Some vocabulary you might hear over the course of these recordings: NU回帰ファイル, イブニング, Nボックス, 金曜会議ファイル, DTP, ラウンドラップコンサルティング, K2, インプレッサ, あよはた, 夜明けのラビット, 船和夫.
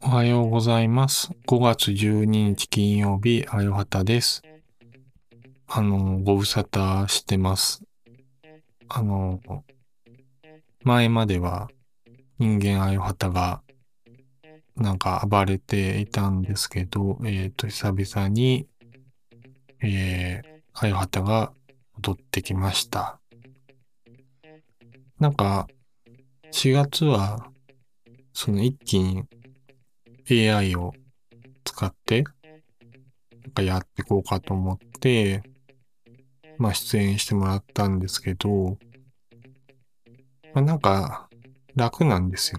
おはようございます。5月12日金曜日、あよはたです。ご無沙汰してます。前までは人間あよはたがなんか暴れていたんですけど、久々に、あよはたが戻ってきました。なんか、4月は、一気に AI を使って、なんかやっていこうかと思って、出演してもらったんですけど、なんか、楽なんですよ。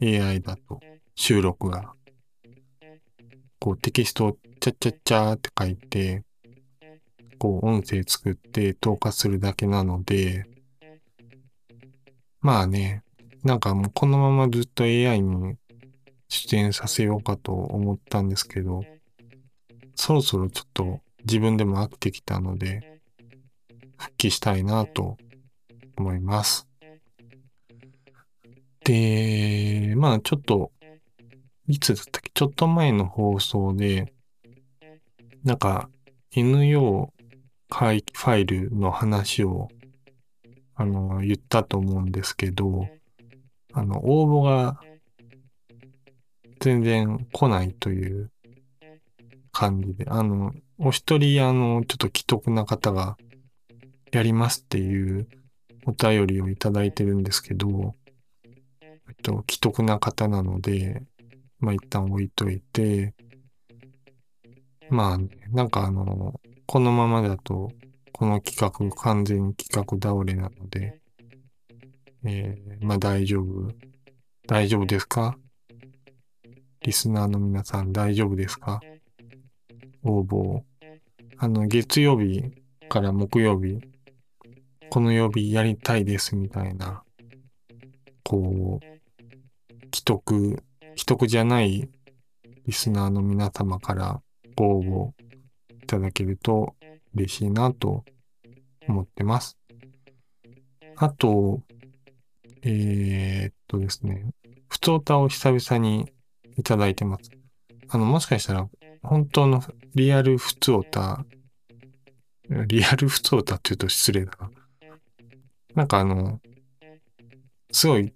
AI だと、収録が。テキストをチャッチャッチャーって書いて、音声作って投下するだけなので、もうこのままずっと AI に出演させようかと思ったんですけど、そろそろちょっと自分でも飽きてきたので、復帰したいなと思います。で、ちょっと、いつだったっけ、ちょっと前の放送で、NU回帰ファイルの話を、言ったと思うんですけど、応募が全然来ないという感じで、お一人、ちょっと既得な方がやりますっていうお便りをいただいてるんですけど、既得な方なので、一旦置いといて、このままだと、この企画、完全に企画倒れなので、大丈夫ですか？リスナーの皆さん大丈夫ですか？応募。月曜日から木曜日、この曜日やりたいですみたいな、既得じゃないリスナーの皆様からご応募いただけると嬉しいなと思ってます。あと、ですね、ふつおたを久々にいただいてます。もしかしたら、本当のリアルふつおたって言うと失礼だな。すごい、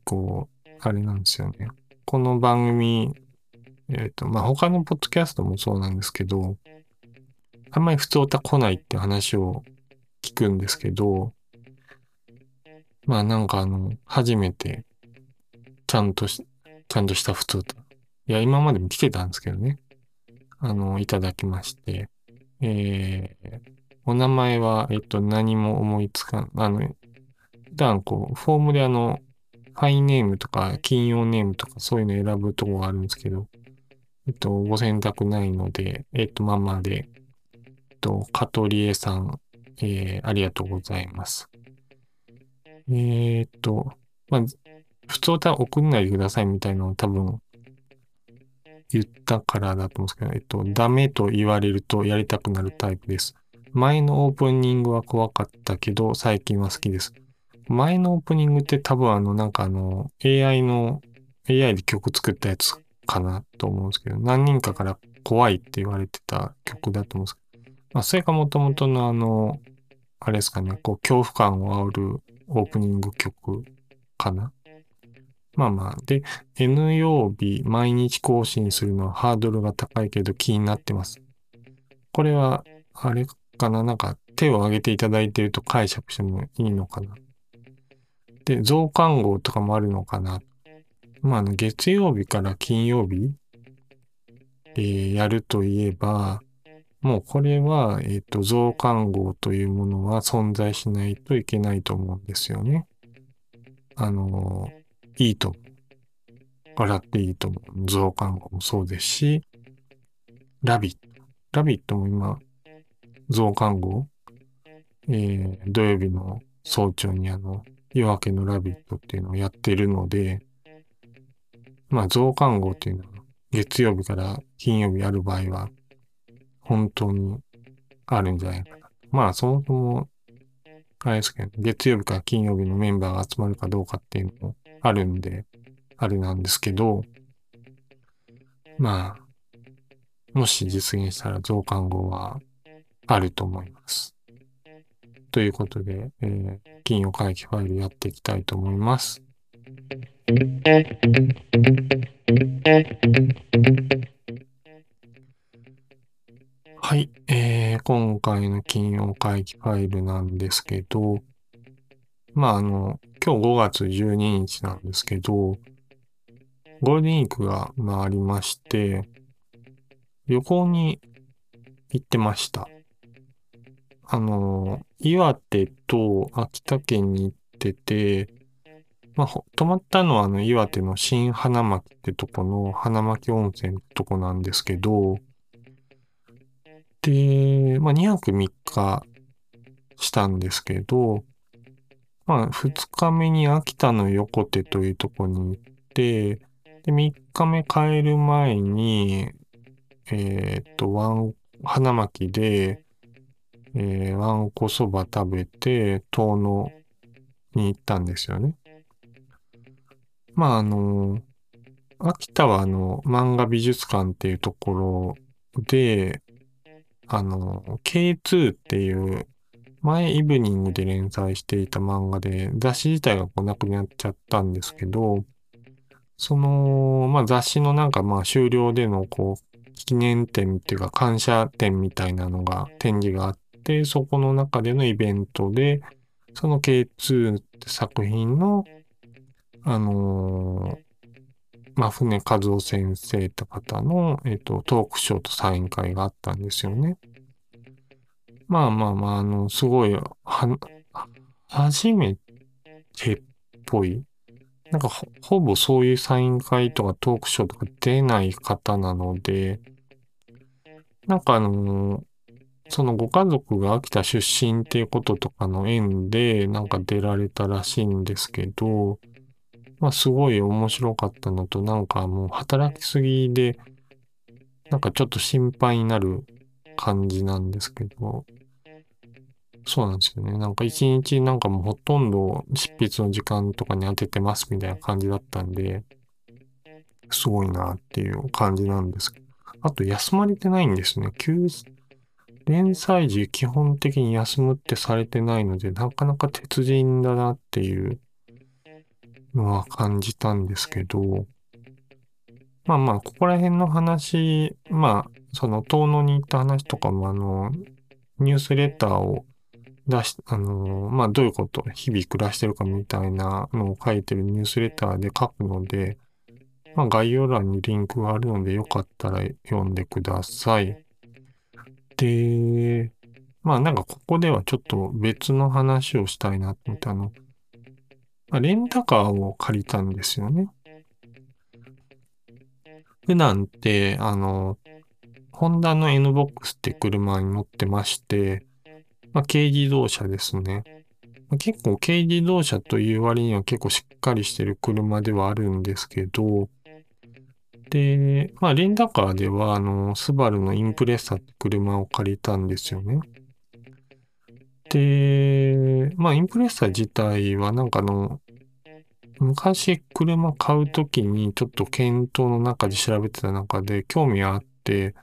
あれなんですよね。この番組、他のポッドキャストもそうなんですけど、あんまり普通おた来ないって話を聞くんですけど、初めて、ちゃんとした普通おた。いや、今までも来てたんですけどね。いただきまして、お名前は、何も思いつかん、普段フォームでハイネームとか、金曜ネームとか、そういうの選ぶとこがあるんですけど、ご選択ないので、ママで、カトリエさん、ありがとうございます。普通は送んないでくださいみたいなのを多分、言ったからだと思うんですけど、ダメと言われるとやりたくなるタイプです。前のオープニングは怖かったけど、最近は好きです。前のオープニングって多分AI で曲作ったやつかなと思うんですけど、何人かから怖いって言われてた曲だと思うんですけど、それがもともとのあれですかね、恐怖感を煽るオープニング曲かな。で、N曜日毎日更新するのはハードルが高いけど気になってます。これは、あれかな、手を挙げていただいていると解釈してもいいのかな。で、増刊号とかもあるのかな。月曜日から金曜日、やるといえば、もうこれは、増刊号というものは存在しないといけないと思うんですよね。いいと思う。笑っていいと思う。増刊号もそうですし、ラビットも今、増刊号、土曜日の早朝に夜明けのラビットっていうのをやってるので、増刊号っていうのは月曜日から金曜日ある場合は本当にあるんじゃないかな。まあ、そもそも、あれですけど、月曜日から金曜日のメンバーが集まるかどうかっていうのもあるんで、あれなんですけど、まあ、もし実現したら増刊号はあると思います。ということで、金曜会議ファイルやっていきたいと思います。はい、今回の金曜会議ファイルなんですけど、まあ今日5月12日なんですけど、ゴールデンウィークが、ありまして、旅行に行ってました。岩手と秋田県に行ってて、泊まったのは岩手の新花巻ってとこの花巻温泉ってとこなんですけど、で、2泊3日したんですけど、2日目に秋田の横手というとこに行って、で、3日目帰る前に、花巻で、わんこそば食べて、遠野に行ったんですよね。秋田は漫画美術館っていうところで、K2 っていう、前イブニングで連載していた漫画で、雑誌自体がなくなっちゃったんですけど、その、雑誌の終了での記念展っていうか感謝展みたいなのが展示があって、そこの中でのイベントで、その K2 って作品の、船和夫先生って方の、トークショーとサイン会があったんですよね。すごい、初めてっぽい。ほぼそういうサイン会とかトークショーとか出ない方なので、そのご家族が秋田出身っていうこととかの縁で、出られたらしいんですけど、すごい面白かったのと、もう働きすぎで、ちょっと心配になる感じなんですけど、そうなんですよね。一日もうほとんど執筆の時間とかに当ててますみたいな感じだったんで、すごいなっていう感じなんです。あと休まれてないんですね。連載時基本的に休むってされてないので、なかなか鉄人だなっていうのは感じたんですけど、ここら辺の話、その遠野に行った話とかもニュースレターを出し、どういうこと、日々暮らしてるかみたいなのを書いてるニュースレターで書くので、概要欄にリンクがあるので、よかったら読んでください。で、ここではちょっと別の話をしたいなと思って、レンタカーを借りたんですよね。普段って、ホンダの N ボックスって車に乗ってまして、軽自動車ですね。結構軽自動車という割には結構しっかりしてる車ではあるんですけど、で、レンタカーでは、スバルのインプレッサって車を借りたんですよね。で、インプレッサ自体は昔車買うときにちょっと検討の中で調べてた中で興味があって、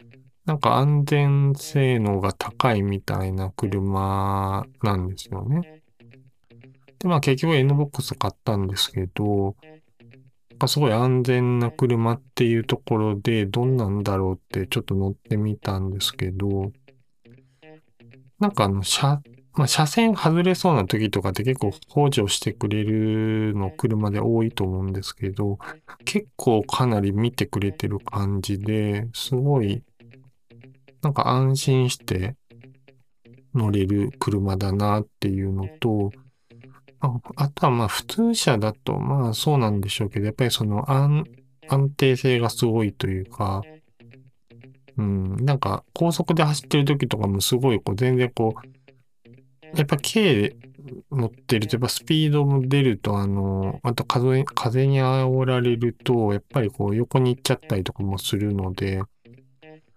安全性能が高いみたいな車なんですよね。で、結局 Nボックス買ったんですけど、すごい安全な車っていうところでどんなんだろうってちょっと乗ってみたんですけど、車線外れそうな時とかって結構補助してくれるの車で多いと思うんですけど、結構かなり見てくれてる感じで、すごい安心して乗れる車だなっていうのと、あとは普通車だとそうなんでしょうけど、やっぱりその安定性がすごいというか、高速で走ってる時とかもすごい全然やっぱ軽乗ってると、やっぱスピードも出ると、あと風に煽られると、やっぱり横に行っちゃったりとかもするので、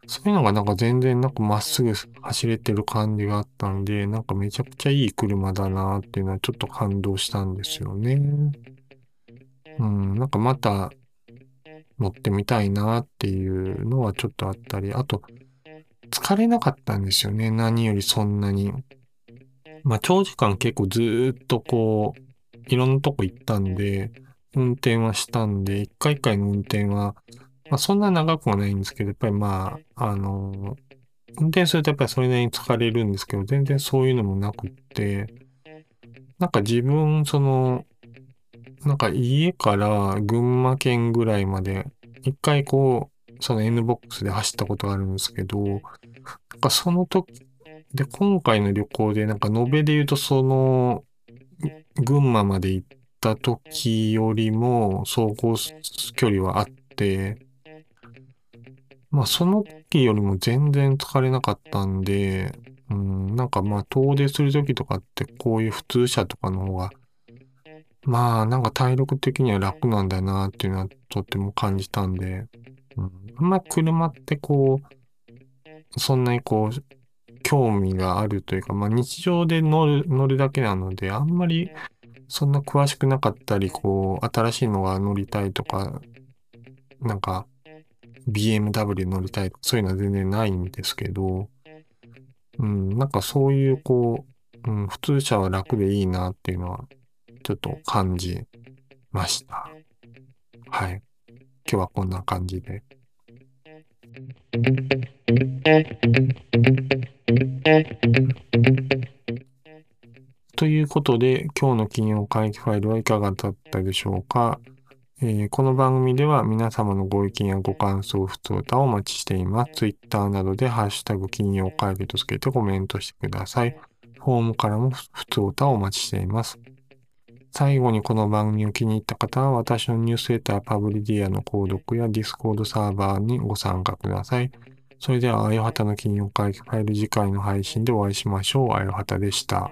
そういうのがなんか全然なんかまっすぐ走れてる感じがあったんで、なんかめちゃくちゃいい車だなっていうのはちょっと感動したんですよね。なんかまた乗ってみたいなっていうのはちょっとあったり、あと疲れなかったんですよね。何よりそんなに。まあ長時間結構ずーっとこう、いろんなとこ行ったんで、運転はしたんで、一回一回の運転は、まあそんな長くはないんですけど、やっぱりまあ、運転するとやっぱりそれなりに疲れるんですけど、全然そういうのもなくって、なんか自分、なんか家から群馬県ぐらいまで、一回こう、その N ボックスで走ったことがあるんですけど、なんかその時、で、今回の旅行で、なんか延べで言うと群馬まで行った時よりも走行距離はあって、まあその時よりも全然疲れなかったんで、なんかまあ遠出する時とかってこういう普通車とかの方が、まあなんか体力的には楽なんだなっていうのはとっても感じたんで、あんま車ってこう、そんなにこう、興味があるというか、まあ日常で乗るだけなので、あんまりそんな詳しくなかったり、こう、新しいのが乗りたいとか、なんか、BMW 乗りたいとか、そういうのは全然ないんですけど、なんかそういう、こう、普通車は楽でいいなっていうのは、ちょっと感じました。はい。今日はこんな感じで。ということで、今日の金曜会議ファイルはいかがだったでしょうか。この番組では皆様のご意見やご感想、ふつおたをお待ちしています。Twitter などでハッシュタグ金曜会議とつけてコメントしてください。フォームからもふつおたをお待ちしています。最後にこの番組を気に入った方は私のニュースレターパブリディアの購読やディスコードサーバーにご参加ください。それではあよはたの金曜会議ファイル次回の配信でお会いしましょう。あよはたでした。